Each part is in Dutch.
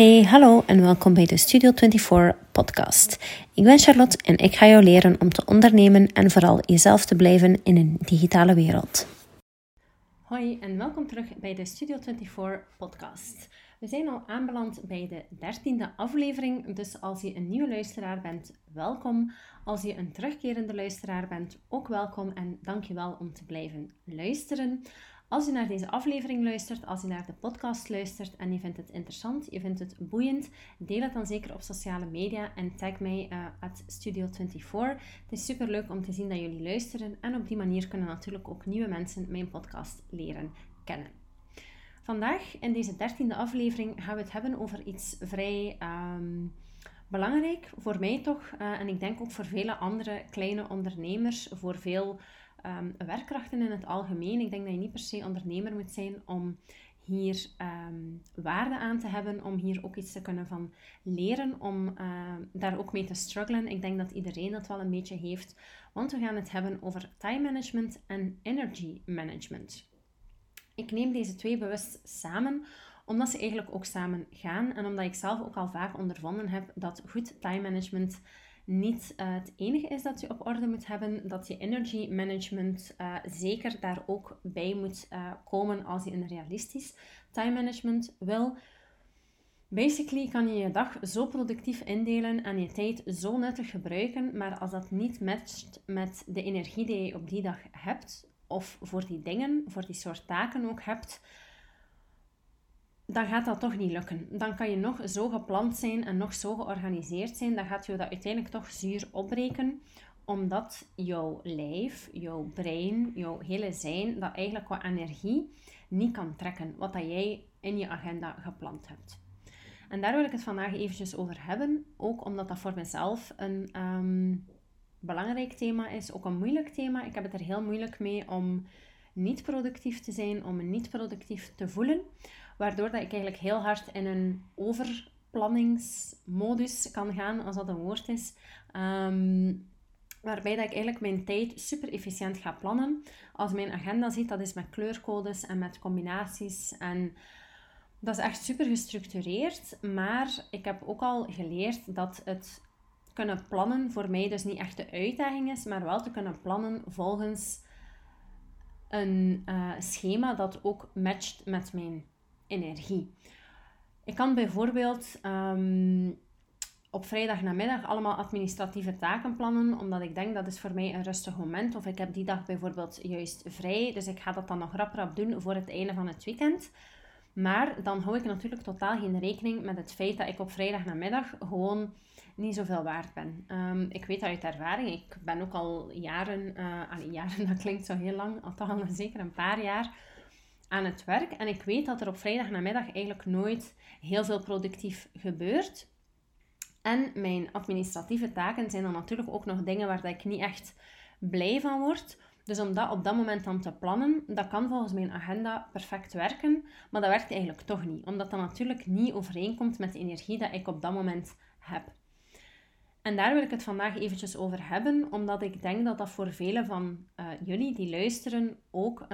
Hey, hallo en welkom bij de Studio24 podcast. Ik ben Charlotte en ik ga jou leren om te ondernemen en vooral jezelf te blijven in een digitale wereld. Hoi en welkom terug bij de Studio24 podcast. We zijn al aanbeland bij de 13e aflevering, dus als je een nieuwe luisteraar bent, welkom. Als je een terugkerende luisteraar bent, ook welkom en dankjewel om te blijven luisteren. Als je naar deze aflevering luistert, als je naar de podcast luistert en je vindt het interessant, je vindt het boeiend, deel het dan zeker op sociale media en tag mij @Studio24. Het is superleuk om te zien dat jullie luisteren en op die manier kunnen natuurlijk ook nieuwe mensen mijn podcast leren kennen. Vandaag in deze 13e aflevering gaan we het hebben over iets vrij belangrijk, voor mij toch, en ik denk ook voor vele andere kleine ondernemers, voor veel werkkrachten in het algemeen. Ik denk dat je niet per se ondernemer moet zijn om hier waarde aan te hebben, om hier ook iets te kunnen van leren, om daar ook mee te strugglen. Ik denk dat iedereen dat wel een beetje heeft, want we gaan het hebben over time management en energy management. Ik neem deze twee bewust samen, omdat ze eigenlijk ook samen gaan en omdat ik zelf ook al vaak ondervonden heb dat goed time management niet het enige is dat je op orde moet hebben, dat je energy management zeker daar ook bij moet komen als je een realistisch time management wil. Basically kan je je dag zo productief indelen en je tijd zo nuttig gebruiken, maar als dat niet matcht met de energie die je op die dag hebt, of voor die dingen, voor die soort taken ook hebt, dan gaat dat toch niet lukken. Dan kan je nog zo gepland zijn en nog zo georganiseerd zijn, dan gaat je dat uiteindelijk toch zuur opbreken, omdat jouw lijf, jouw brein, jouw hele zijn, dat eigenlijk qua energie niet kan trekken, wat dat jij in je agenda gepland hebt. En daar wil ik het vandaag eventjes over hebben, ook omdat dat voor mezelf een belangrijk thema is, ook een moeilijk thema. Ik heb het er heel moeilijk mee om niet productief te zijn, om me niet productief te voelen, waardoor dat ik eigenlijk heel hard in een overplanningsmodus kan gaan, als dat een woord is, waarbij dat ik eigenlijk mijn tijd super efficiënt ga plannen. Als mijn agenda ziet, dat is met kleurcodes en met combinaties en dat is echt super gestructureerd, maar ik heb ook al geleerd dat het kunnen plannen voor mij dus niet echt de uitdaging is, maar wel te kunnen plannen volgens een schema dat ook matcht met mijn energie. Ik kan bijvoorbeeld op vrijdagnamiddag allemaal administratieve taken plannen, omdat ik denk dat is voor mij een rustig moment, of ik heb die dag bijvoorbeeld juist vrij, dus ik ga dat dan nog rap doen voor het einde van het weekend. Maar dan hou ik natuurlijk totaal geen rekening met het feit dat ik op vrijdagnamiddag gewoon niet zoveel waard ben. Ik weet dat uit ervaring. Ik ben ook al jaren, dat klinkt zo heel lang, al zeker een paar jaar aan het werk. En ik weet dat er op vrijdagnamiddag eigenlijk nooit heel veel productief gebeurt. En mijn administratieve taken zijn dan natuurlijk ook nog dingen waar ik niet echt blij van word. Dus om dat op dat moment dan te plannen, dat kan volgens mijn agenda perfect werken, maar dat werkt eigenlijk toch niet. Omdat dat natuurlijk niet overeenkomt met de energie dat ik op dat moment heb. En daar wil ik het vandaag eventjes over hebben, omdat ik denk dat dat voor velen van jullie die luisteren ook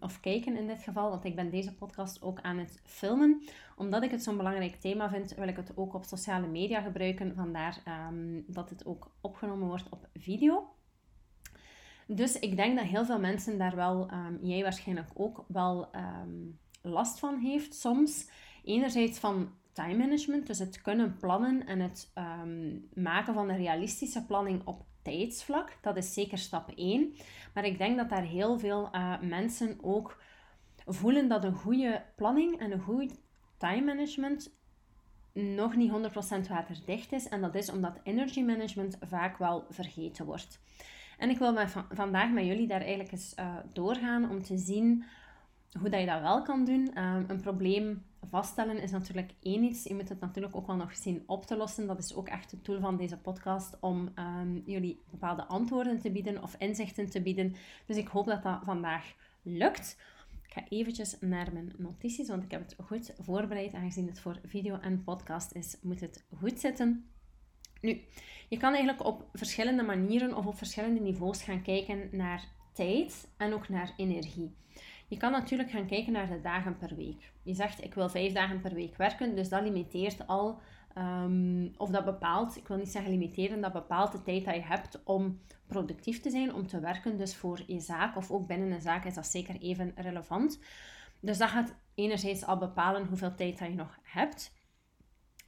of kijken in dit geval, want ik ben deze podcast ook aan het filmen. Omdat ik het zo'n belangrijk thema vind, wil ik het ook op sociale media gebruiken, vandaar dat het ook opgenomen wordt op video. Dus ik denk dat heel veel mensen daar wel, jij waarschijnlijk ook, wel last van heeft soms. Enerzijds van time management, dus het kunnen plannen en het maken van een realistische planning op tijdsvlak. Dat is zeker stap 1. Maar ik denk dat daar heel veel mensen ook voelen dat een goede planning en een goed time management nog niet 100% waterdicht is. En dat is omdat energy management vaak wel vergeten wordt. En ik wil vandaag met jullie daar eigenlijk eens doorgaan om te zien hoe dat je dat wel kan doen. Een probleem vaststellen is natuurlijk één iets. Je moet het natuurlijk ook wel nog zien op te lossen. Dat is ook echt het doel van deze podcast, om jullie bepaalde antwoorden te bieden of inzichten te bieden. Dus ik hoop dat dat vandaag lukt. Ik ga eventjes naar mijn notities, want ik heb het goed voorbereid. Aangezien het voor video en podcast is, moet het goed zitten. Nu, je kan eigenlijk op verschillende manieren of op verschillende niveaus gaan kijken naar tijd en ook naar energie. Je kan natuurlijk gaan kijken naar de dagen per week. Je zegt, ik wil 5 dagen per week werken, dus dat limiteert al, of dat bepaalt, ik wil niet zeggen limiteren, dat bepaalt de tijd dat je hebt om productief te zijn, om te werken. Dus voor je zaak, of ook binnen een zaak, is dat zeker even relevant. Dus dat gaat enerzijds al bepalen hoeveel tijd dat je nog hebt.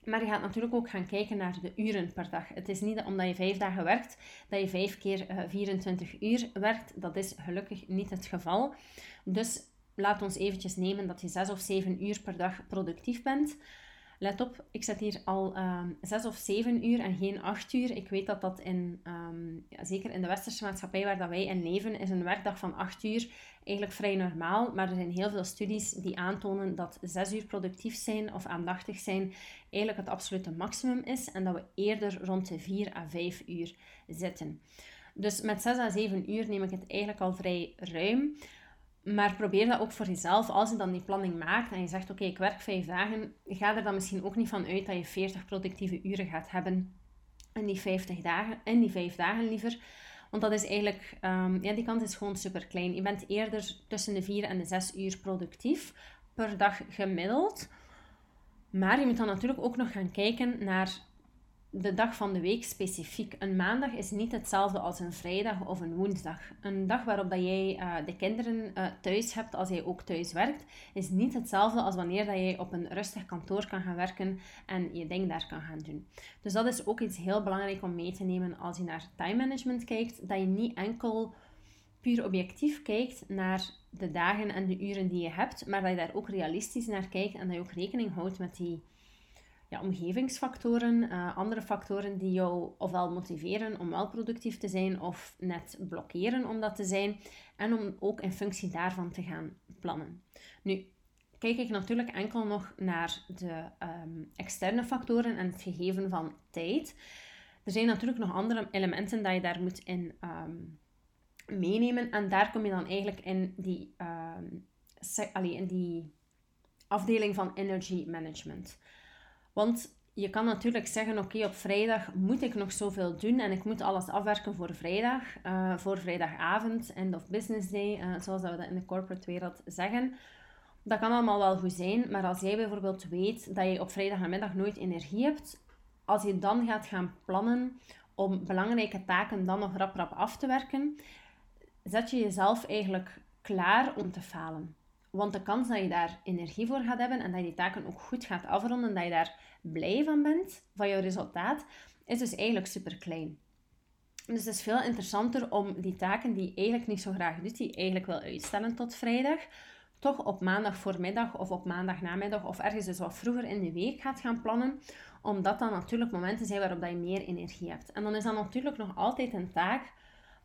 Maar je gaat natuurlijk ook gaan kijken naar de uren per dag. Het is niet dat omdat je 5 dagen werkt, dat je 5 keer 24 uur werkt. Dat is gelukkig niet het geval. Dus laat ons eventjes nemen dat je 6 of 7 uur per dag productief bent. Let op, ik zet hier al 6 of 7 uur en geen 8 uur. Ik weet dat dat in, zeker in de westerse maatschappij waar dat wij in leven, is een werkdag van 8 uur eigenlijk vrij normaal. Maar er zijn heel veel studies die aantonen dat 6 uur productief zijn of aandachtig zijn eigenlijk het absolute maximum is. En dat we eerder rond de 4 à 5 uur zitten. Dus met 6 à 7 uur neem ik het eigenlijk al vrij ruim. Maar probeer dat ook voor jezelf. Als je dan die planning maakt en je zegt, oké, ik werk 5 dagen, ga er dan misschien ook niet van uit dat je 40 productieve uren gaat hebben in die 5 dagen liever. Want dat is eigenlijk, die kans is gewoon super klein. Je bent eerder tussen de 4 en de 6 uur productief per dag gemiddeld. Maar je moet dan natuurlijk ook nog gaan kijken naar de dag van de week specifiek. Een maandag is niet hetzelfde als een vrijdag of een woensdag. Een dag waarop dat jij de kinderen thuis hebt als jij ook thuis werkt, is niet hetzelfde als wanneer dat jij op een rustig kantoor kan gaan werken en je ding daar kan gaan doen. Dus dat is ook iets heel belangrijk om mee te nemen als je naar time management kijkt, dat je niet enkel puur objectief kijkt naar de dagen en de uren die je hebt, maar dat je daar ook realistisch naar kijkt en dat je ook rekening houdt met die omgevingsfactoren, andere factoren die jou ofwel motiveren om wel productief te zijn of net blokkeren om dat te zijn en om ook in functie daarvan te gaan plannen. Nu, kijk ik natuurlijk enkel nog naar de externe factoren en het gegeven van tijd. Er zijn natuurlijk nog andere elementen dat je daar moet in meenemen en daar kom je dan eigenlijk in die, in die afdeling van energy management. Want je kan natuurlijk zeggen, oké, op vrijdag moet ik nog zoveel doen en ik moet alles afwerken voor vrijdagavond, end of business day, zoals dat we dat in de corporate wereld zeggen. Dat kan allemaal wel goed zijn, maar als jij bijvoorbeeld weet dat je op vrijdagmiddag nooit energie hebt, als je dan gaat gaan plannen om belangrijke taken dan nog rap af te werken, zet je jezelf eigenlijk klaar om te falen. Want de kans dat je daar energie voor gaat hebben en dat je die taken ook goed gaat afronden, dat je daar blij van bent, van jouw resultaat, is dus eigenlijk super klein. Dus het is veel interessanter om die taken die je eigenlijk niet zo graag doet, die je eigenlijk wil uitstellen tot vrijdag, toch op maandag voormiddag of op maandag namiddag of ergens dus wat vroeger in de week gaat gaan plannen, omdat dat natuurlijk momenten zijn waarop dat je meer energie hebt. En dan is dat natuurlijk nog altijd een taak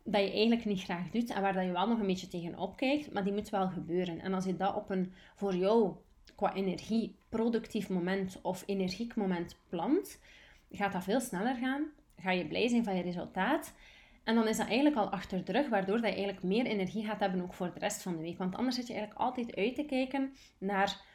dat je eigenlijk niet graag doet en waar dat je wel nog een beetje tegenop kijkt, maar die moet wel gebeuren. En als je dat op een voor jou qua energie productief moment of energiek moment plant, gaat dat veel sneller gaan, ga je blij zijn van je resultaat en dan is dat eigenlijk al achter de rug, waardoor dat je eigenlijk meer energie gaat hebben ook voor de rest van de week. Want anders zit je eigenlijk altijd uit te kijken naar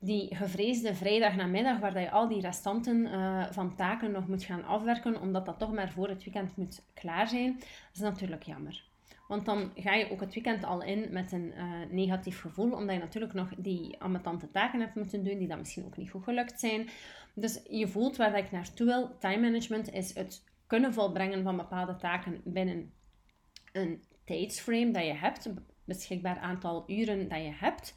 die gevreesde vrijdagnamiddag, waar dat je al die restanten van taken nog moet gaan afwerken, omdat dat toch maar voor het weekend moet klaar zijn. Dat is natuurlijk jammer. Want dan ga je ook het weekend al in met een negatief gevoel, omdat je natuurlijk nog die ambetante taken hebt moeten doen, die dan misschien ook niet goed gelukt zijn. Dus je voelt waar dat ik naartoe wil. Time management is het kunnen volbrengen van bepaalde taken binnen een tijdsframe dat je hebt, een beschikbaar aantal uren dat je hebt.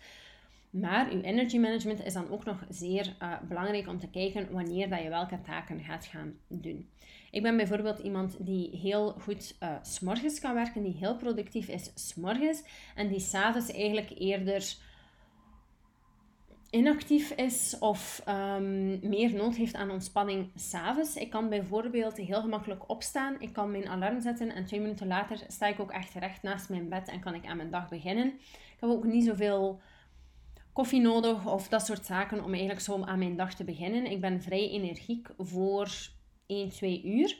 Maar uw energy management is dan ook nog zeer belangrijk om te kijken wanneer dat je welke taken gaat gaan doen. Ik ben bijvoorbeeld iemand die heel goed 's morgens kan werken, die heel productief is 's morgens en die 's avonds eigenlijk eerder inactief is of meer nood heeft aan ontspanning 's avonds. Ik kan bijvoorbeeld heel gemakkelijk opstaan, ik kan mijn alarm zetten en 2 minuten later sta ik ook echt recht naast mijn bed en kan ik aan mijn dag beginnen. Ik heb ook niet zoveel koffie nodig of dat soort zaken om eigenlijk zo aan mijn dag te beginnen. Ik ben vrij energiek voor 1, 2 uur,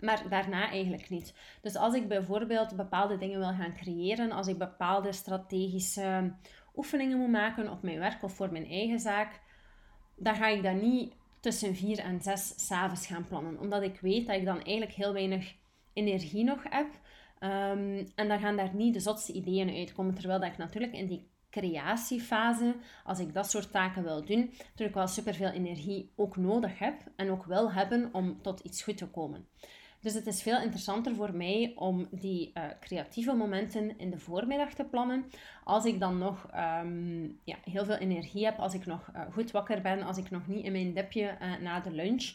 maar daarna eigenlijk niet. Dus als ik bijvoorbeeld bepaalde dingen wil gaan creëren, als ik bepaalde strategische oefeningen moet maken op mijn werk of voor mijn eigen zaak, dan ga ik dat niet tussen 4 en 6 s'avonds gaan plannen. Omdat ik weet dat ik dan eigenlijk heel weinig energie nog heb. En dan gaan daar niet de zotste ideeën uitkomen. Terwijl dat ik natuurlijk in die creatiefase, als ik dat soort taken wil doen, natuurlijk wel superveel energie ook nodig heb. En ook wil hebben om tot iets goed te komen. Dus het is veel interessanter voor mij om die creatieve momenten in de voormiddag te plannen. Als ik dan nog heel veel energie heb, als ik nog goed wakker ben, als ik nog niet in mijn dipje na de lunch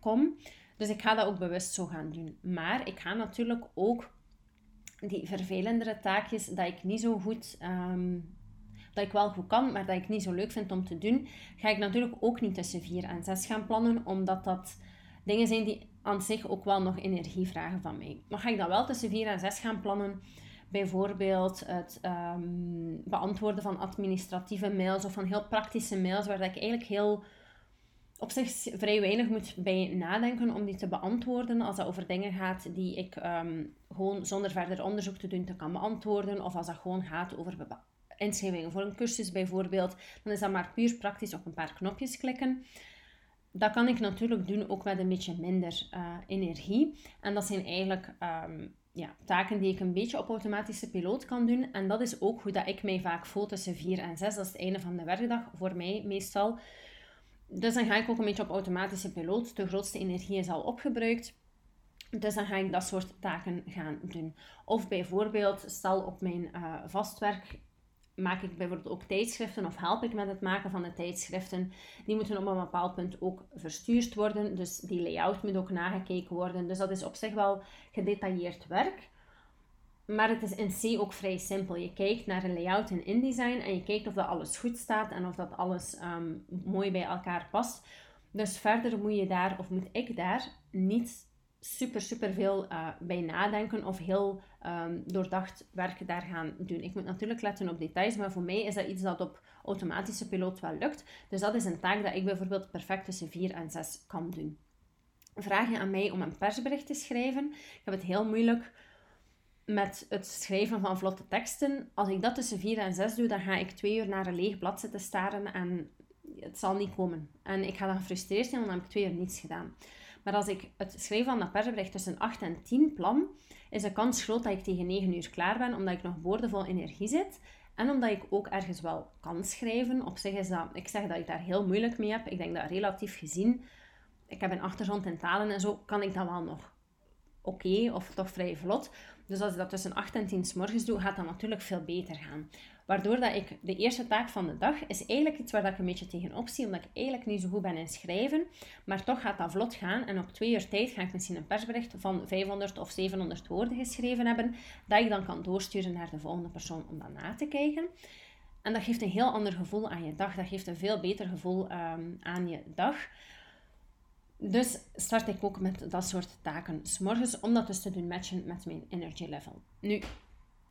kom. Dus ik ga dat ook bewust zo gaan doen. Maar ik ga natuurlijk ook die vervelendere taakjes, dat ik niet zo goed... dat ik wel goed kan, maar dat ik niet zo leuk vind om te doen, ga ik natuurlijk ook niet tussen 4 en 6 gaan plannen, omdat dat dingen zijn die aan zich ook wel nog energie vragen van mij. Maar ga ik dan wel tussen 4 en 6 gaan plannen? Bijvoorbeeld het beantwoorden van administratieve mails of van heel praktische mails, waar ik eigenlijk heel op zich vrij weinig moet bij nadenken om die te beantwoorden. Als dat over dingen gaat die ik gewoon zonder verder onderzoek te doen te kan beantwoorden. Of als dat gewoon gaat over inschrijvingen voor een cursus bijvoorbeeld. Dan is dat maar puur praktisch op een paar knopjes klikken. Dat kan ik natuurlijk doen ook met een beetje minder energie. En dat zijn eigenlijk taken die ik een beetje op automatische piloot kan doen. En dat is ook hoe dat ik mij vaak voel tussen 4 en 6. Dat is het einde van de werkdag voor mij meestal. Dus dan ga ik ook een beetje op automatische piloot. De grootste energie is al opgebruikt. Dus dan ga ik dat soort taken gaan doen. Of bijvoorbeeld, stel op mijn vastwerk... maak ik bijvoorbeeld ook tijdschriften of help ik met het maken van de tijdschriften. Die moeten op een bepaald punt ook verstuurd worden. Dus die layout moet ook nagekeken worden. Dus dat is op zich wel gedetailleerd werk. Maar het is in C ook vrij simpel. Je kijkt naar een layout in InDesign en je kijkt of dat alles goed staat en of dat alles mooi bij elkaar past. Dus verder moet ik daar niet super veel bij nadenken of heel doordacht werk daar gaan doen. Ik moet natuurlijk letten op details, maar voor mij is dat iets dat op automatische piloot wel lukt. Dus dat is een taak dat ik bijvoorbeeld perfect tussen 4 en 6 kan doen. Vraag je aan mij om een persbericht te schrijven? Ik heb het heel moeilijk met het schrijven van vlotte teksten. Als ik dat tussen 4 en 6 doe, dan ga ik 2 uur naar een leeg blad zitten staren en het zal niet komen. En ik ga dan gefrustreerd zijn, want dan heb ik 2 uur niets gedaan. Maar als ik het schrijven van dat persbericht tussen 8 en 10 plan, is de kans groot dat ik tegen 9 uur klaar ben, omdat ik nog boordevol energie zit. En omdat ik ook ergens wel kan schrijven. Op zich is dat, ik zeg dat ik daar heel moeilijk mee heb. Ik denk dat relatief gezien, ik heb een achtergrond in talen en zo, kan ik dat wel nog oké, of toch vrij vlot. Dus als ik dat tussen 8 en 10 's morgens doe, gaat dat natuurlijk veel beter gaan. Waardoor dat ik de eerste taak van de dag is eigenlijk iets waar ik een beetje tegenop zie, omdat ik eigenlijk niet zo goed ben in schrijven. Maar toch gaat dat vlot gaan en op 2 uur tijd ga ik misschien een persbericht van 500 of 700 woorden geschreven hebben, dat ik dan kan doorsturen naar de volgende persoon om dat na te kijken. En dat geeft een heel ander gevoel aan je dag. Dat geeft een veel beter gevoel aan je dag. Dus start ik ook met dat soort taken 's morgens, om dat dus te doen matchen met mijn energy level. Nu,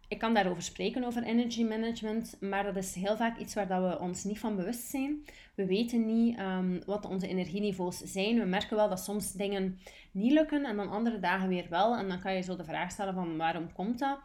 ik kan daarover spreken, over energy management, maar dat is heel vaak iets waar dat we ons niet van bewust zijn. We weten niet wat onze energieniveaus zijn. We merken wel dat soms dingen niet lukken en dan andere dagen weer wel. En dan kan je zo de vraag stellen van waarom komt dat?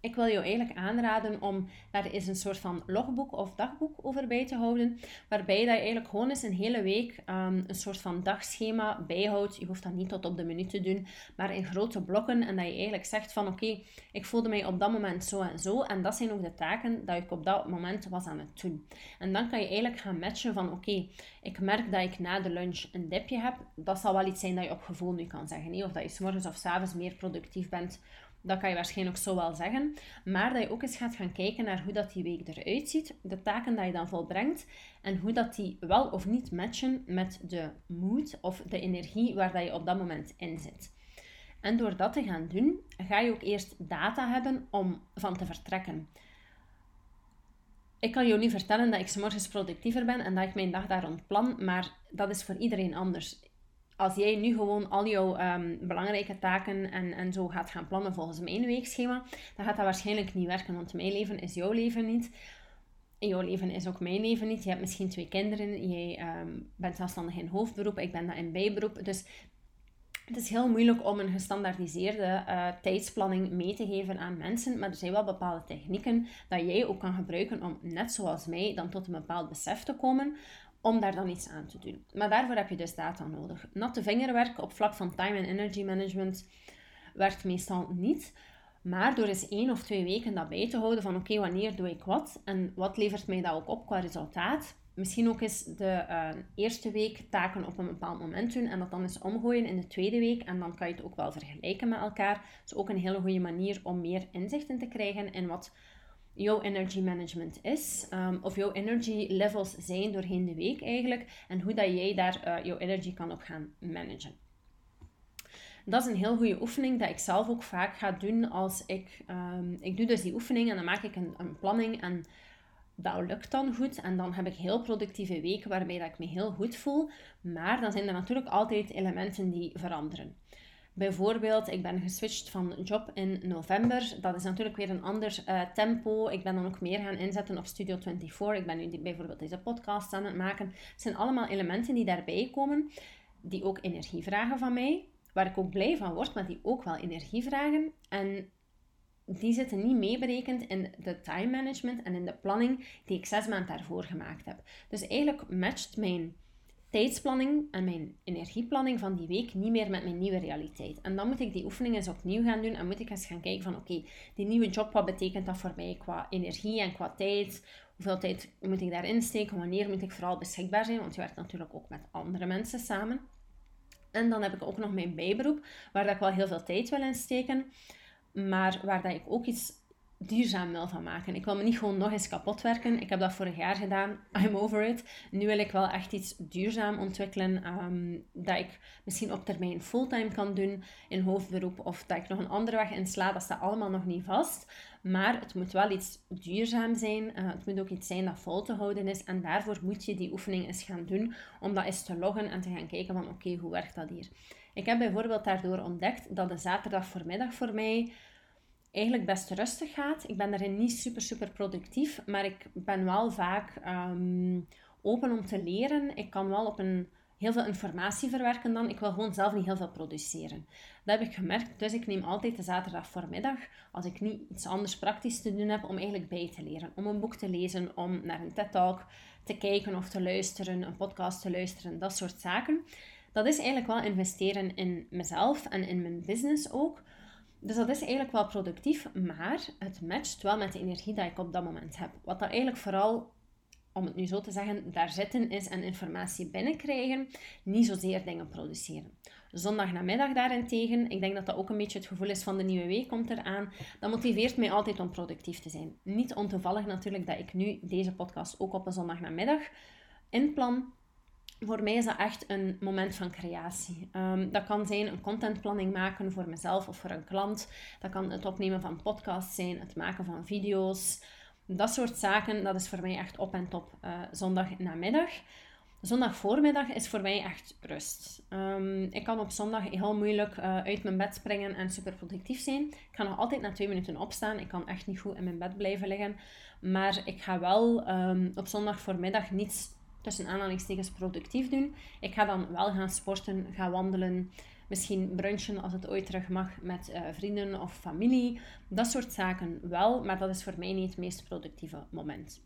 Ik wil jou eigenlijk aanraden om daar eens een soort van logboek of dagboek over bij te houden. Waarbij dat je eigenlijk gewoon eens een hele week een soort van dagschema bijhoudt. Je hoeft dat niet tot op de minuut te doen, maar in grote blokken. En dat je eigenlijk zegt van oké, ik voelde mij op dat moment zo en zo. En dat zijn ook de taken dat ik op dat moment was aan het doen. En dan kan je eigenlijk gaan matchen van oké, ik merk dat ik na de lunch een dipje heb. Dat zal wel iets zijn dat je op gevoel nu kan zeggen. Nee? Of dat je 's morgens of 's avonds meer productief bent. Dat kan je waarschijnlijk zo wel zeggen. Maar dat je ook eens gaat gaan kijken naar hoe dat die week eruit ziet. De taken dat je dan volbrengt. En hoe dat die wel of niet matchen met de mood of de energie waar dat je op dat moment in zit. En door dat te gaan doen, ga je ook eerst data hebben om van te vertrekken. Ik kan jou niet vertellen dat ik 's morgens productiever ben en dat ik mijn dag daar rond plan. Maar dat is voor iedereen anders. Als jij nu gewoon al jouw belangrijke taken en zo gaat gaan plannen volgens mijn weekschema, dan gaat dat waarschijnlijk niet werken, want mijn leven is jouw leven niet. En jouw leven is ook mijn leven niet. Je hebt misschien 2 kinderen, jij bent zelfstandig in hoofdberoep, ik ben dat in bijberoep. Dus het is heel moeilijk om een gestandaardiseerde tijdsplanning mee te geven aan mensen, maar er zijn wel bepaalde technieken dat jij ook kan gebruiken om, net zoals mij, dan tot een bepaald besef te komen, om daar dan iets aan te doen. Maar daarvoor heb je dus data nodig. Natte vingerwerk op vlak van time en energy management werkt meestal niet. Maar door eens 1 of 2 weken dat bij te houden van oké, wanneer doe ik wat en wat levert mij dat ook op qua resultaat. Misschien ook eens de eerste week taken op een bepaald moment doen en dat dan eens omgooien in de tweede week. En dan kan je het ook wel vergelijken met elkaar. Dat is ook een hele goede manier om meer inzicht in te krijgen in wat jouw energy management is. Of jouw energy levels zijn doorheen de week eigenlijk. En hoe dat jij daar jouw energy kan op gaan managen. Dat is een heel goede oefening dat ik zelf ook vaak ga doen als ik... Ik doe dus die oefening en dan maak ik een planning en... Dat lukt dan goed en dan heb ik heel productieve weken waarbij dat ik me heel goed voel. Maar dan zijn er natuurlijk altijd elementen die veranderen. Bijvoorbeeld, ik ben geswitcht van job in november. Dat is natuurlijk weer een ander tempo. Ik ben dan ook meer gaan inzetten op Studio24. Ik ben nu bijvoorbeeld deze podcast aan het maken. Het zijn allemaal elementen die daarbij komen, die ook energie vragen van mij. Waar ik ook blij van word, maar die ook wel energie vragen. En... die zitten niet meeberekend in de time management en in de planning die ik 6 maanden daarvoor gemaakt heb. Dus eigenlijk matcht mijn tijdsplanning en mijn energieplanning van die week niet meer met mijn nieuwe realiteit. En dan moet ik die oefening eens opnieuw gaan doen en moet ik eens gaan kijken van oké, die nieuwe job, wat betekent dat voor mij qua energie en qua tijd? Hoeveel tijd moet ik daarin steken? Wanneer moet ik vooral beschikbaar zijn? Want je werkt natuurlijk ook met andere mensen samen. En dan heb ik ook nog mijn bijberoep, waar dat ik wel heel veel tijd wil insteken. Maar waar dat ik ook iets duurzaam wil van maken. Ik wil me niet gewoon nog eens kapot werken. Ik heb dat vorig jaar gedaan. I'm over it. Nu wil ik wel echt iets duurzaam ontwikkelen. Dat ik misschien op termijn fulltime kan doen in hoofdberoep. Of dat ik nog een andere weg insla. Dat staat allemaal nog niet vast. Maar het moet wel iets duurzaam zijn. Het moet ook iets zijn dat vol te houden is. En daarvoor moet je die oefening eens gaan doen. Om dat eens te loggen en te gaan kijken van oké, hoe werkt dat hier? Ik heb bijvoorbeeld daardoor ontdekt dat de zaterdag voormiddag voor mij eigenlijk best rustig gaat. Ik ben daarin niet super productief, maar ik ben wel vaak open om te leren. Ik kan wel op heel veel informatie verwerken dan. Ik wil gewoon zelf niet heel veel produceren. Dat heb ik gemerkt, dus ik neem altijd de zaterdag voormiddag, als ik niet iets anders praktisch te doen heb, om eigenlijk bij te leren. Om een boek te lezen, om naar een TED-talk te kijken of te luisteren, een podcast te luisteren, dat soort zaken. Dat is eigenlijk wel investeren in mezelf en in mijn business ook. Dus dat is eigenlijk wel productief, maar het matcht wel met de energie die ik op dat moment heb. Wat daar eigenlijk vooral, om het nu zo te zeggen, daar zitten is en informatie binnenkrijgen, niet zozeer dingen produceren. Zondagnamiddag daarentegen, ik denk dat dat ook een beetje het gevoel is van de nieuwe week komt eraan, dat motiveert mij altijd om productief te zijn. Niet ontoevallig natuurlijk dat ik nu deze podcast ook op een zondagnamiddag inplan. Voor mij is dat echt een moment van creatie. Dat kan zijn een contentplanning maken voor mezelf of voor een klant. Dat kan het opnemen van podcasts zijn, het maken van video's. Dat soort zaken, dat is voor mij echt op en top zondag namiddag. Zondagvoormiddag is voor mij echt rust. Ik kan op zondag heel moeilijk uit mijn bed springen en super productief zijn. Ik ga nog altijd na 2 minuten opstaan. Ik kan echt niet goed in mijn bed blijven liggen. Maar ik ga wel op zondagvoormiddag niets tussen aanhalingstekens productief doen. Ik ga dan wel gaan sporten, gaan wandelen, misschien brunchen als het ooit terug mag met vrienden of familie. Dat soort zaken wel, maar dat is voor mij niet het meest productieve moment.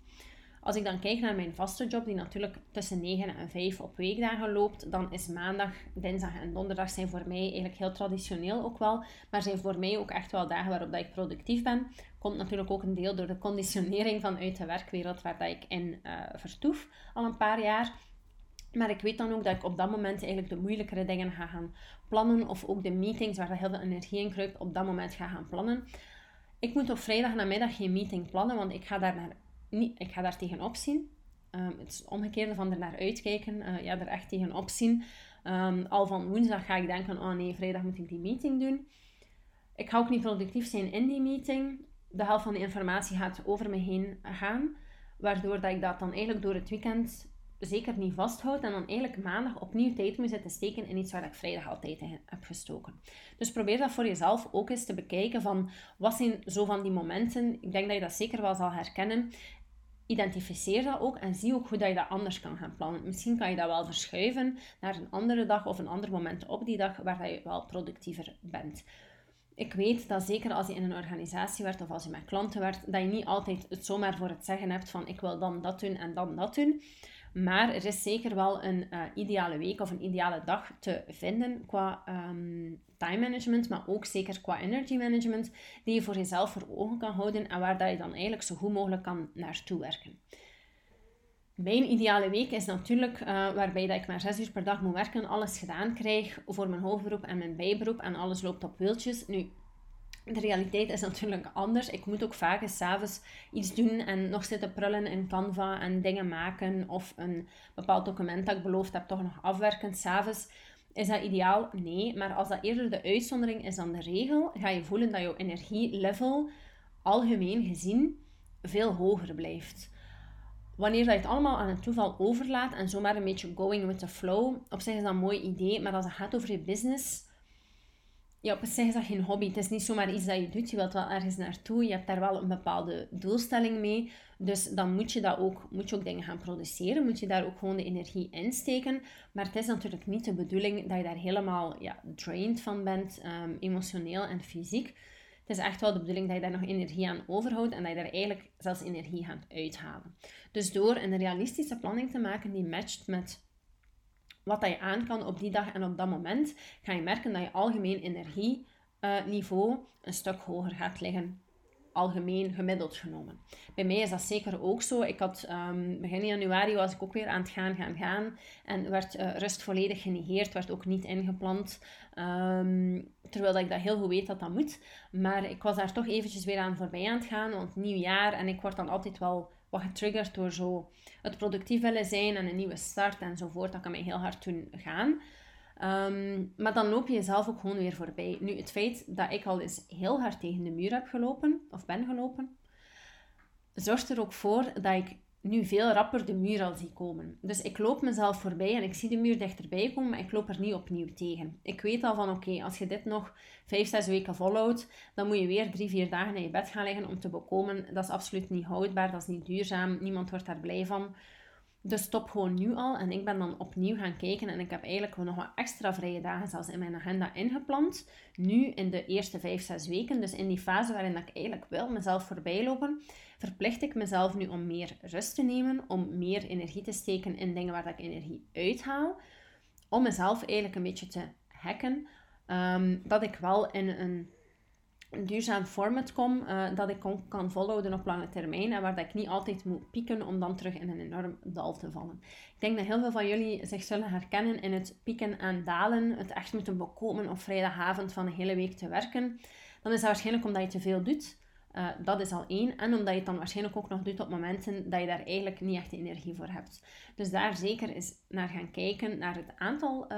Als ik dan kijk naar mijn vaste job, die natuurlijk tussen 9 en 5 op weekdagen loopt, dan is maandag, dinsdag en donderdag zijn voor mij eigenlijk heel traditioneel ook wel, maar zijn voor mij ook echt wel dagen waarop dat ik productief ben. Komt natuurlijk ook een deel door de conditionering vanuit de werkwereld waar dat ik in vertoef al een paar jaar. Maar ik weet dan ook dat ik op dat moment eigenlijk de moeilijkere dingen ga gaan plannen of ook de meetings waar dat heel veel energie in kruipt op dat moment ga gaan plannen. Ik moet op vrijdagnamiddag geen meeting plannen, want ik ga daar daar tegenop zien. Het is het omgekeerde van er naar uitkijken. Er echt tegenop zien. Al van woensdag ga ik denken, oh nee, vrijdag moet ik die meeting doen. Ik ga ook niet productief zijn in die meeting. De helft van de informatie gaat over me heen gaan. Waardoor dat ik dat dan eigenlijk door het weekend zeker niet vasthoud. En dan eigenlijk maandag opnieuw tijd moet zitten steken in iets waar ik vrijdag altijd in heb gestoken. Dus probeer dat voor jezelf ook eens te bekijken. Van wat zijn zo van die momenten? Ik denk dat je dat zeker wel zal herkennen. Identificeer dat ook en zie ook hoe dat je dat anders kan gaan plannen. Misschien kan je dat wel verschuiven naar een andere dag of een ander moment op die dag waar dat je wel productiever bent. Ik weet dat zeker als je in een organisatie werkt of als je met klanten werkt, dat je niet altijd het zomaar voor het zeggen hebt van ik wil dan dat doen en dan dat doen. Maar er is zeker wel een ideale week of een ideale dag te vinden qua time management, maar ook zeker qua energy management, die je voor jezelf voor ogen kan houden en waar dat je dan eigenlijk zo goed mogelijk kan naartoe werken. Mijn ideale week is natuurlijk waarbij dat ik maar 6 uur per dag moet werken, alles gedaan krijg voor mijn hoofdberoep en mijn bijberoep en alles loopt op wieltjes. Nu, de realiteit is natuurlijk anders. Ik moet ook vaak eens 's avonds iets doen en nog zitten prullen in Canva en dingen maken of een bepaald document dat ik beloofd heb toch nog afwerken. 's avonds is dat ideaal? Nee, maar als dat eerder de uitzondering is dan de regel, ga je voelen dat jouw energielevel algemeen gezien veel hoger blijft. Wanneer dat je het allemaal aan het toeval overlaat en zomaar een beetje going with the flow, op zich is dat een mooi idee, maar als het gaat over je business, ja, op zich is dat geen hobby. Het is niet zomaar iets dat je doet, je wilt wel ergens naartoe, je hebt daar wel een bepaalde doelstelling mee, dus dan moet je ook dingen gaan produceren, moet je daar ook gewoon de energie in steken, maar het is natuurlijk niet de bedoeling dat je daar helemaal drained van bent, emotioneel en fysiek. Het is echt wel de bedoeling dat je daar nog energie aan overhoudt en dat je daar eigenlijk zelfs energie gaat uithalen. Dus door een realistische planning te maken die matcht met wat dat je aan kan op die dag en op dat moment, ga je merken dat je algemeen energieniveau een stuk hoger gaat liggen. Algemeen gemiddeld genomen. Bij mij is dat zeker ook zo. Ik had begin januari was ik ook weer aan het gaan. En werd rust volledig genegeerd. Werd ook niet ingepland. Terwijl dat ik dat heel goed weet dat dat moet. Maar ik was daar toch eventjes weer voorbij aan het gaan. Want nieuwjaar. En ik word dan altijd wel wat getriggerd door zo het productief willen zijn. En een nieuwe start enzovoort. Dat kan mij heel hard toen gaan. Maar dan loop je jezelf ook gewoon weer voorbij. Nu, het feit dat ik al eens heel hard tegen de muur heb gelopen, of ben gelopen, zorgt er ook voor dat ik nu veel rapper de muur al zie komen. Dus ik loop mezelf voorbij en ik zie de muur dichterbij komen, maar ik loop er niet opnieuw tegen. Ik weet al van, oké, als je dit nog 5-6 weken volhoudt, dan moet je weer 3-4 dagen in je bed gaan liggen om te bekomen. Dat is absoluut niet houdbaar, dat is niet duurzaam, niemand wordt daar blij van. Dus stop gewoon nu al. En ik ben dan opnieuw gaan kijken. En ik heb eigenlijk nog wat extra vrije dagen zelfs in mijn agenda ingepland. Nu in de eerste 5-6 weken. Dus in die fase waarin ik eigenlijk wil mezelf voorbij lopen. Verplicht ik mezelf nu om meer rust te nemen. Om meer energie te steken in dingen waar ik energie uithaal. Om mezelf eigenlijk een beetje te hacken. Dat ik wel in een duurzaam format kom, dat ik kan volhouden op lange termijn en waar dat ik niet altijd moet pieken om dan terug in een enorm dal te vallen. Ik denk dat heel veel van jullie zich zullen herkennen in het pieken en dalen, het echt moeten bekomen op vrijdagavond van een hele week te werken. Dan is dat waarschijnlijk omdat je te veel doet. Dat is al één. En omdat je het dan waarschijnlijk ook nog doet op momenten dat je daar eigenlijk niet echt de energie voor hebt. Dus daar zeker eens naar gaan kijken, naar het aantal...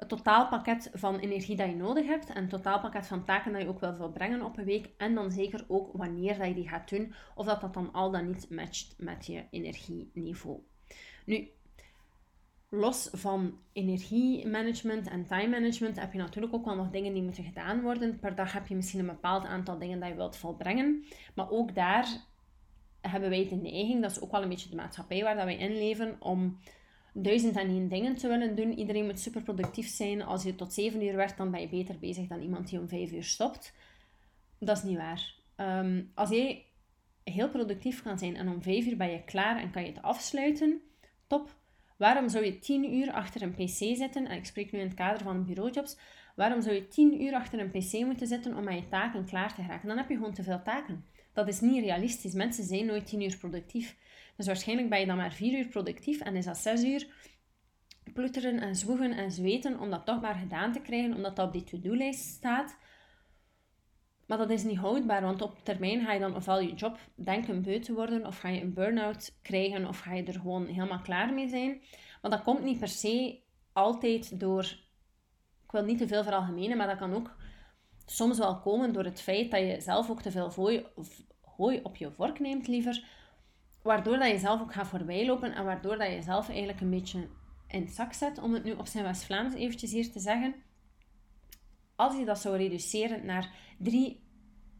Het totaalpakket van energie dat je nodig hebt en het totaalpakket van taken dat je ook wil volbrengen op een week en dan zeker ook wanneer dat je die gaat doen of dat dan al dan niet matcht met je energieniveau. Nu, los van energiemanagement en time management heb je natuurlijk ook wel nog dingen die moeten gedaan worden. Per dag heb je misschien een bepaald aantal dingen dat je wilt volbrengen, maar ook daar hebben wij het in de neiging, dat is ook wel een beetje de maatschappij waar dat wij in leven, om 1001 dingen te willen doen. Iedereen moet super productief zijn. Als je tot 7 uur werkt, dan ben je beter bezig dan iemand die om 5 uur stopt. Dat is niet waar. Als jij heel productief kan zijn en om 5 uur ben je klaar en kan je het afsluiten, top. Waarom zou je 10 uur achter een pc zitten? En ik spreek nu in het kader van bureaujobs. Waarom zou je 10 uur achter een pc moeten zitten om aan je taken klaar te geraken? Dan heb je gewoon te veel taken. Dat is niet realistisch. Mensen zijn nooit 10 uur productief. Dus waarschijnlijk ben je dan maar 4 uur productief en is dat 6 uur ploeteren en zwoegen en zweten om dat toch maar gedaan te krijgen, omdat dat op die to-do-lijst staat. Maar dat is niet houdbaar, want op termijn ga je dan ofwel je job denken beu te worden, of ga je een burn-out krijgen, of ga je er gewoon helemaal klaar mee zijn. Maar dat komt niet per se altijd door... Ik wil niet te veel veralgemenen, maar dat kan ook soms wel komen door het feit dat je zelf ook te veel hooi op je vork neemt liever, waardoor dat je zelf ook gaat voorbij lopen en waardoor dat je zelf eigenlijk een beetje in het zak zet, om het nu op zijn West-Vlaams eventjes hier te zeggen. Als je dat zou reduceren naar 3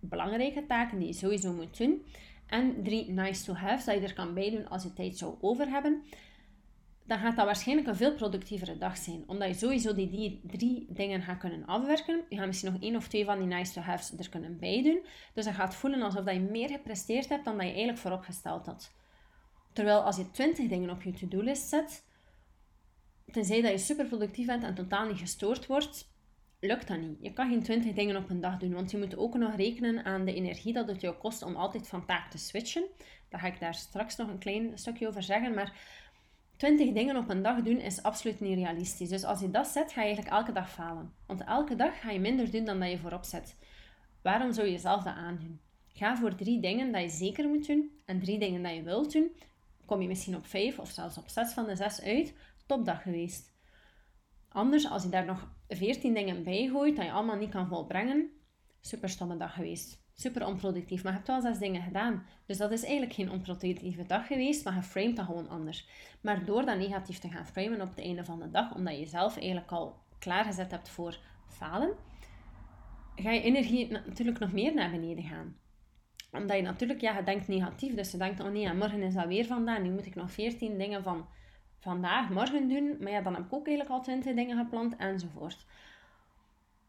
belangrijke taken die je sowieso moet doen en 3 nice to have, dat je er kan bij doen als je tijd zou over hebben, dan gaat dat waarschijnlijk een veel productievere dag zijn. Omdat je sowieso die drie dingen gaat kunnen afwerken. Je gaat misschien nog 1 of 2 van die nice-to-haves er kunnen bij doen. Dus dat gaat voelen alsof je meer gepresteerd hebt dan dat je eigenlijk vooropgesteld had. Terwijl als je 20 dingen op je to-do-list zet, tenzij dat je super productief bent en totaal niet gestoord wordt, lukt dat niet. Je kan geen 20 dingen op een dag doen, want je moet ook nog rekenen aan de energie dat het jou kost om altijd van taak te switchen. Daar ga ik daar straks nog een klein stukje over zeggen, maar 20 dingen op een dag doen is absoluut niet realistisch. Dus als je dat zet, ga je eigenlijk elke dag falen. Want elke dag ga je minder doen dan dat je voorop zet. Waarom zou je jezelf dat aandoen? Ga voor 3 dingen dat je zeker moet doen en 3 dingen dat je wilt doen. Kom je misschien op 5 of zelfs op 6 van de 6 uit. Topdag geweest. Anders, als je daar nog 14 dingen bij gooit dat je allemaal niet kan volbrengen, super stomme dag geweest. Super onproductief, maar je hebt wel 6 dingen gedaan. Dus dat is eigenlijk geen onproductieve dag geweest, maar je framet dat gewoon anders. Maar door dat negatief te gaan framen op het einde van de dag, omdat je jezelf eigenlijk al klaargezet hebt voor falen, ga je energie natuurlijk nog meer naar beneden gaan. Omdat je natuurlijk, ja, je denkt negatief, dus je denkt, oh nee, ja, morgen is dat weer vandaag, nu moet ik nog 14 dingen van vandaag, morgen doen, maar ja, dan heb ik ook eigenlijk al 20 dingen gepland, enzovoort.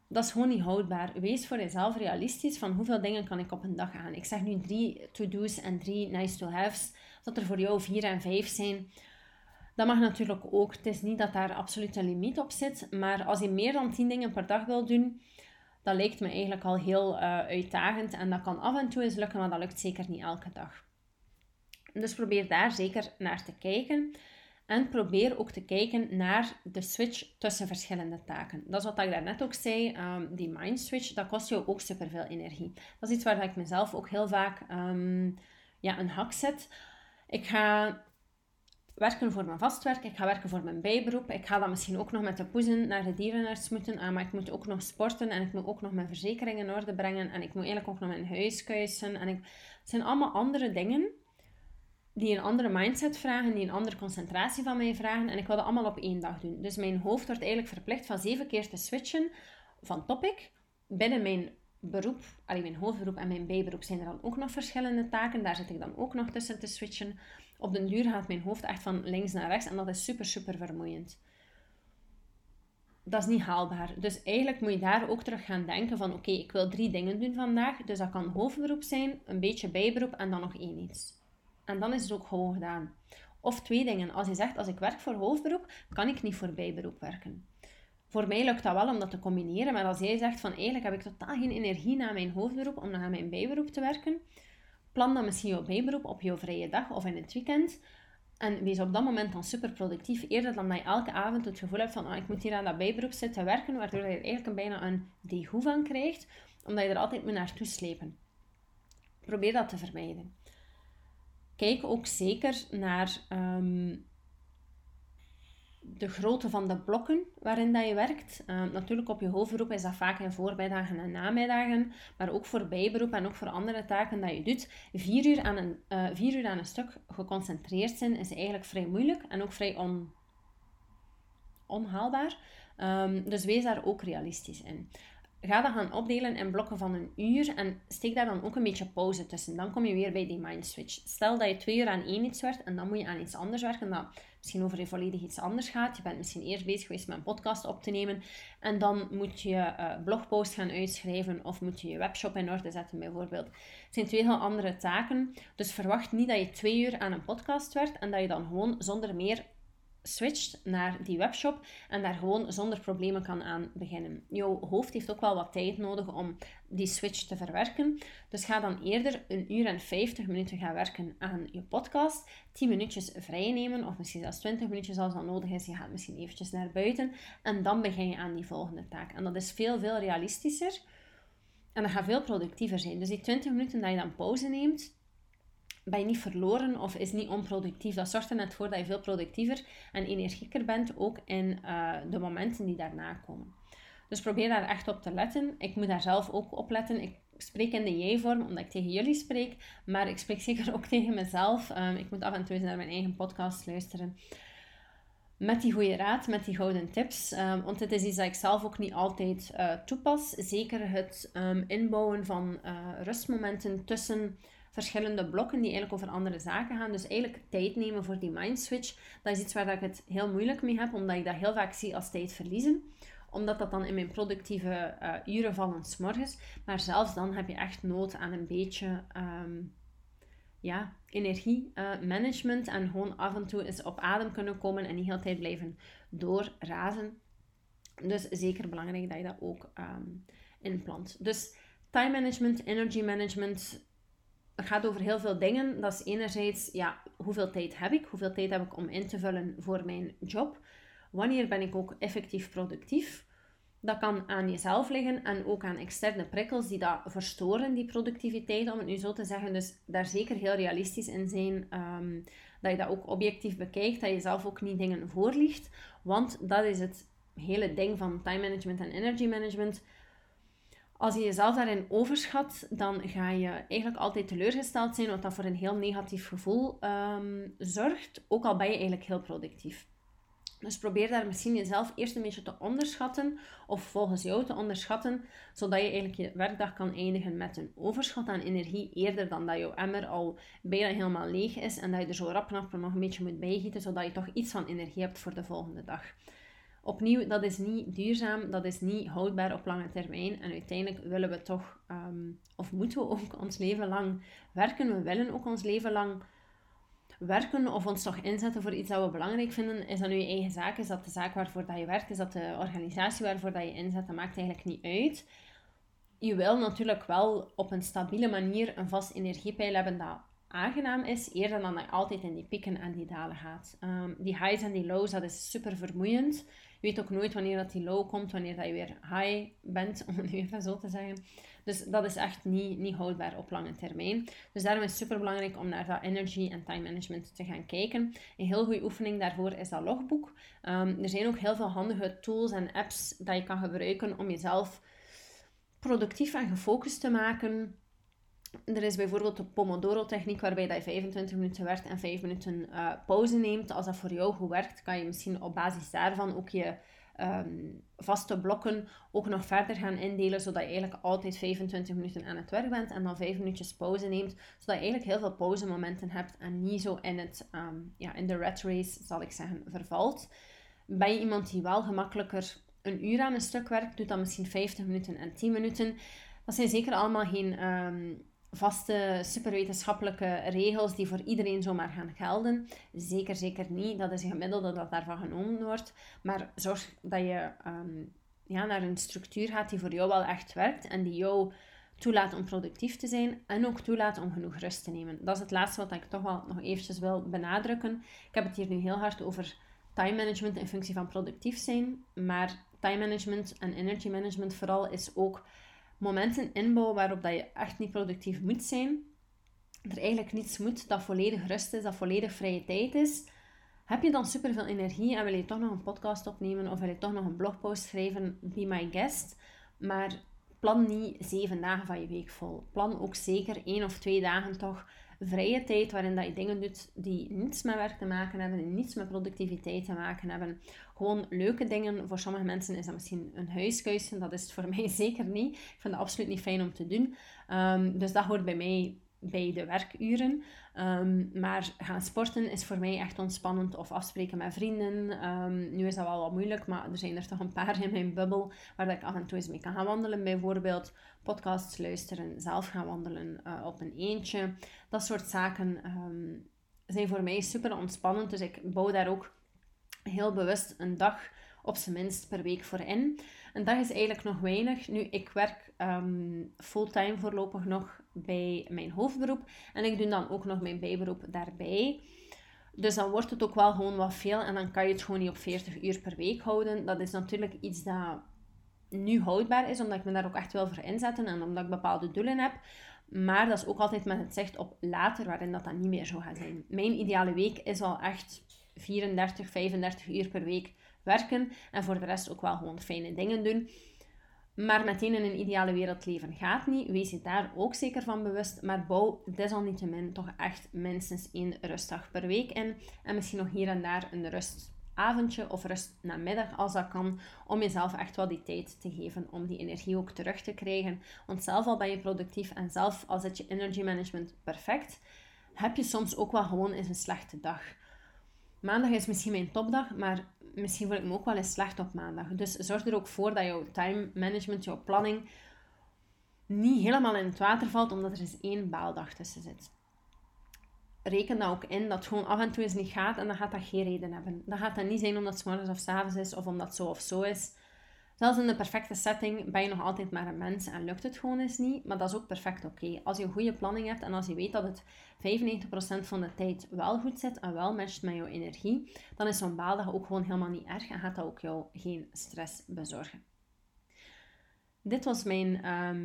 Dat is gewoon niet houdbaar. Wees voor jezelf realistisch van hoeveel dingen kan ik op een dag aan. Ik zeg nu 3 to-do's en 3 nice-to-haves, dat er voor jou 4 en 5 zijn. Dat mag natuurlijk ook. Het is niet dat daar absoluut een limiet op zit, maar als je meer dan 10 dingen per dag wil doen, dat lijkt me eigenlijk al heel uitdagend en dat kan af en toe eens lukken, maar dat lukt zeker niet elke dag. Dus probeer daar zeker naar te kijken. En probeer ook te kijken naar de switch tussen verschillende taken. Dat is wat ik daarnet ook zei, die mind switch, dat kost jou ook superveel energie. Dat is iets waar ik mezelf ook heel vaak een hak zet. Ik ga werken voor mijn vastwerk, ik ga werken voor mijn bijberoep, ik ga dan misschien ook nog met de poezen naar de dierenarts moeten, maar ik moet ook nog sporten en ik moet ook nog mijn verzekering in orde brengen en ik moet eigenlijk ook nog mijn huis kuisen. Het zijn allemaal andere dingen die een andere mindset vragen, die een andere concentratie van mij vragen. En ik wil dat allemaal op 1 dag doen. Dus mijn hoofd wordt eigenlijk verplicht van 7 keer te switchen van topic. Binnen mijn beroep, mijn hoofdberoep en mijn bijberoep zijn er dan ook nog verschillende taken. Daar zit ik dan ook nog tussen te switchen. Op den duur gaat mijn hoofd echt van links naar rechts. En dat is super, super vermoeiend. Dat is niet haalbaar. Dus eigenlijk moet je daar ook terug gaan denken van oké, ik wil 3 dingen doen vandaag. Dus dat kan hoofdberoep zijn, een beetje bijberoep en dan nog 1 iets. En dan is het ook gewoon gedaan. Of 2 dingen. Als je zegt, als ik werk voor hoofdberoep, kan ik niet voor bijberoep werken. Voor mij lukt dat wel om dat te combineren. Maar als jij zegt, van eigenlijk heb ik totaal geen energie na mijn hoofdberoep om naar mijn bijberoep te werken. Plan dan misschien jouw bijberoep op jouw vrije dag of in het weekend. En wees op dat moment dan super productief. Eerder dan dat je elke avond het gevoel hebt van, ik moet hier aan dat bijberoep zitten werken. Waardoor je er eigenlijk bijna een degoe van krijgt. Omdat je er altijd mee naartoe slepen. Probeer dat te vermijden. Kijk ook zeker naar de grootte van de blokken waarin dat je werkt. Natuurlijk op je hoofdberoep is dat vaak in voormiddagen en namiddagen. Maar ook voor bijberoep en ook voor andere taken dat je doet. 4 uur aan een stuk geconcentreerd zijn is eigenlijk vrij moeilijk. En ook vrij onhaalbaar. Dus wees daar ook realistisch in. Ga dat gaan opdelen in blokken van 1 uur en steek daar dan ook een beetje pauze tussen. Dan kom je weer bij die mind switch. Stel dat je 2 uur aan 1 iets werkt en dan moet je aan iets anders werken. Dat misschien over je volledig iets anders gaat. Je bent misschien eerst bezig geweest met een podcast op te nemen. En dan moet je blogpost gaan uitschrijven of moet je je webshop in orde zetten bijvoorbeeld. Het zijn 2 heel andere taken. Dus verwacht niet dat je 2 uur aan een podcast werkt en dat je dan gewoon zonder meer switcht naar die webshop en daar gewoon zonder problemen kan aan beginnen. Jouw hoofd heeft ook wel wat tijd nodig om die switch te verwerken. Dus ga dan eerder 1 uur en 50 minuten gaan werken aan je podcast. 10 minuutjes vrij nemen of misschien zelfs 20 minuutjes als dat nodig is. Je gaat misschien eventjes naar buiten en dan begin je aan die volgende taak. En dat is veel, veel realistischer en dat gaat veel productiever zijn. Dus die 20 minuten dat je dan pauze neemt, ben je niet verloren of is niet onproductief. Dat zorgt er net voor dat je veel productiever en energieker bent, ook in de momenten die daarna komen. Dus probeer daar echt op te letten. Ik moet daar zelf ook op letten. Ik spreek in de jij-vorm, omdat ik tegen jullie spreek, maar ik spreek zeker ook tegen mezelf. Ik moet af en toe eens naar mijn eigen podcast luisteren. Met die goede raad, met die gouden tips. Want het is iets dat ik zelf ook niet altijd toepas. Zeker het inbouwen van rustmomenten tussen verschillende blokken die eigenlijk over andere zaken gaan. Dus eigenlijk tijd nemen voor die mindswitch, dat is iets waar ik het heel moeilijk mee heb, omdat ik dat heel vaak zie als tijd verliezen. Omdat dat dan in mijn productieve uren vallen 's morgens. Maar zelfs dan heb je echt nood aan een beetje energiemanagement. En gewoon af en toe eens op adem kunnen komen en niet heel de tijd blijven doorrazen. Dus zeker belangrijk dat je dat ook inplant. Dus time management, energy management gaat over heel veel dingen. Dat is enerzijds, hoeveel tijd heb ik? Hoeveel tijd heb ik om in te vullen voor mijn job? Wanneer ben ik ook effectief productief? Dat kan aan jezelf liggen en ook aan externe prikkels die dat verstoren, die productiviteit, om het nu zo te zeggen. Dus daar zeker heel realistisch in zijn, dat je dat ook objectief bekijkt, dat je zelf ook niet dingen voorliegt. Want dat is het hele ding van time management en energy management. Als je jezelf daarin overschat, dan ga je eigenlijk altijd teleurgesteld zijn, wat dat voor een heel negatief gevoel zorgt, ook al ben je eigenlijk heel productief. Dus probeer daar misschien jezelf eerst een beetje te onderschatten, of volgens jou te onderschatten, zodat je eigenlijk je werkdag kan eindigen met een overschot aan energie, eerder dan dat jouw emmer al bijna helemaal leeg is en dat je er zo rap nog een beetje moet bijgieten, zodat je toch iets van energie hebt voor de volgende dag. Opnieuw, dat is niet duurzaam, dat is niet houdbaar op lange termijn. En uiteindelijk willen we toch, of moeten we ook ons leven lang werken. We willen ook ons leven lang werken of ons toch inzetten voor iets dat we belangrijk vinden. Is dat nu je eigen zaak? Is dat de zaak waarvoor dat je werkt? Is dat de organisatie waarvoor dat je inzet? Dat maakt eigenlijk niet uit. Je wil natuurlijk wel op een stabiele manier een vast energiepeil hebben dat aangenaam is, eerder dan dat je altijd in die pieken en die dalen gaat. Die highs en die lows, dat is super vermoeiend. Je weet ook nooit wanneer dat die low komt, wanneer dat je weer high bent, om het nu even zo te zeggen. Dus dat is echt niet houdbaar op lange termijn. Dus daarom is het super belangrijk om naar dat energy en time management te gaan kijken. Een heel goede oefening daarvoor is dat logboek. Er zijn ook heel veel handige tools en apps dat je kan gebruiken om jezelf productief en gefocust te maken. Er is bijvoorbeeld de Pomodoro-techniek, waarbij dat je 25 minuten werkt en 5 minuten pauze neemt. Als dat voor jou goed werkt, kan je misschien op basis daarvan ook je vaste blokken ook nog verder gaan indelen, zodat je eigenlijk altijd 25 minuten aan het werk bent en dan 5 minuutjes pauze neemt, zodat je eigenlijk heel veel pauzemomenten hebt en niet zo in het in de rat race, zal ik zeggen, vervalt. Ben je iemand die wel gemakkelijker een uur aan een stuk werkt, doet dan misschien 50 minuten en 10 minuten. Dat zijn zeker allemaal geen vaste, superwetenschappelijke regels die voor iedereen zomaar gaan gelden. Zeker niet. Dat is een gemiddelde dat daarvan genomen wordt. Maar zorg dat je naar een structuur gaat die voor jou wel echt werkt en die jou toelaat om productief te zijn en ook toelaat om genoeg rust te nemen. Dat is het laatste wat ik toch wel nog eventjes wil benadrukken. Ik heb het hier nu heel hard over time management in functie van productief zijn, maar time management en energy management vooral is ook momenten inbouwen waarop dat je echt niet productief moet zijn. Er eigenlijk niets moet dat volledig rust is, dat volledig vrije tijd is. Heb je dan superveel energie en wil je toch nog een podcast opnemen of wil je toch nog een blogpost schrijven, be my guest. Maar plan niet 7 dagen van je week vol. Plan ook zeker 1 of 2 dagen toch vrije tijd waarin dat je dingen doet die niets met werk te maken hebben, die niets met productiviteit te maken hebben. Gewoon leuke dingen. Voor sommige mensen is dat misschien een huiskuisen. Dat is het voor mij zeker niet. Ik vind dat absoluut niet fijn om te doen. Dus dat hoort bij mij bij de werkuren. Maar gaan sporten is voor mij echt ontspannend. Of afspreken met vrienden. Nu is dat wel wat moeilijk, maar er zijn er toch een paar in mijn bubbel waar dat ik af en toe eens mee kan gaan wandelen. Bijvoorbeeld podcasts luisteren, zelf gaan wandelen op een eentje. Dat soort zaken zijn voor mij super ontspannend. Dus ik bouw daar ook heel bewust een dag op zijn minst per week voor in. Een dag is eigenlijk nog weinig. Nu, ik werk fulltime voorlopig nog bij mijn hoofdberoep. En ik doe dan ook nog mijn bijberoep daarbij. Dus dan wordt het ook wel gewoon wat veel. En dan kan je het gewoon niet op 40 uur per week houden. Dat is natuurlijk iets dat nu houdbaar is, omdat ik me daar ook echt wel voor inzetten en omdat ik bepaalde doelen heb. Maar dat is ook altijd met het zicht op later, waarin dat niet meer zo gaat zijn. Mijn ideale week is al echt 34, 35 uur per week werken en voor de rest ook wel gewoon fijne dingen doen. Maar meteen in een ideale wereld leven gaat niet. Wees je daar ook zeker van bewust. Maar bouw desalniettemin toch echt minstens 1 rustdag per week in. En misschien nog hier en daar een rust avondje of rust namiddag als dat kan, om jezelf echt wel die tijd te geven om die energie ook terug te krijgen. Want zelf al ben je productief en zelf al zit je energy management perfect, heb je soms ook wel gewoon eens een slechte dag. Maandag is misschien mijn topdag, maar misschien voel ik me ook wel eens slecht op maandag. Dus zorg er ook voor dat jouw time management, jouw planning, niet helemaal in het water valt, omdat er eens één baaldag tussen zit. Reken dat ook in, dat het gewoon af en toe eens niet gaat en dan gaat dat geen reden hebben. Dan gaat dat niet zijn omdat het 's morgens of 's avonds is of omdat het zo of zo is. Zelfs in de perfecte setting ben je nog altijd maar een mens en lukt het gewoon eens niet. Maar dat is ook perfect oké. Als je een goede planning hebt en als je weet dat het 95% van de tijd wel goed zit en wel matcht met jouw energie, dan is zo'n baaldag ook gewoon helemaal niet erg en gaat dat ook jou geen stress bezorgen. Dit was mijn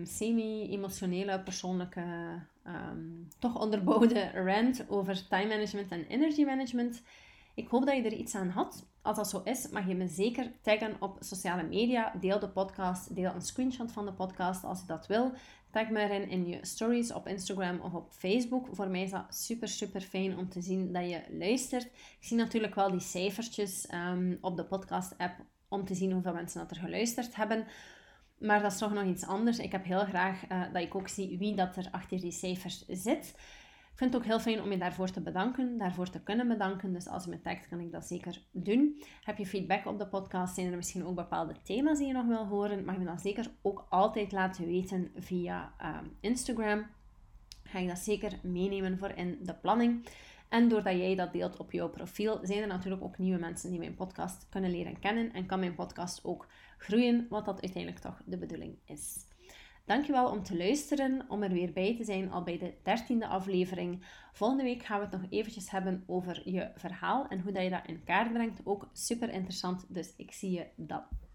semi-emotionele, persoonlijke, toch onderbouwde rant over time management en energy management. Ik hoop dat je er iets aan had. Als dat zo is, mag je me zeker taggen op sociale media. Deel de podcast, deel een screenshot van de podcast als je dat wil. Tag me erin in je stories op Instagram of op Facebook. Voor mij is dat super, super fijn om te zien dat je luistert. Ik zie natuurlijk wel die cijfertjes op de podcast-app om te zien hoeveel mensen dat er geluisterd hebben. Maar dat is toch nog iets anders. Ik heb heel graag dat ik ook zie wie dat er achter die cijfers zit. Ik vind het ook heel fijn om je daarvoor te bedanken, daarvoor te kunnen bedanken. Dus als je me tagt, kan ik dat zeker doen. Heb je feedback op de podcast? Zijn er misschien ook bepaalde thema's die je nog wil horen? Mag je me dan zeker ook altijd laten weten via Instagram. Ga ik dat zeker meenemen voor in de planning. En doordat jij dat deelt op jouw profiel, zijn er natuurlijk ook nieuwe mensen die mijn podcast kunnen leren kennen. En kan mijn podcast ook groeien, wat dat uiteindelijk toch de bedoeling is. Dankjewel om te luisteren, om er weer bij te zijn al bij de 13e aflevering. Volgende week gaan we het nog eventjes hebben over je verhaal en hoe dat je dat in kaart brengt. Ook super interessant, dus ik zie je dan.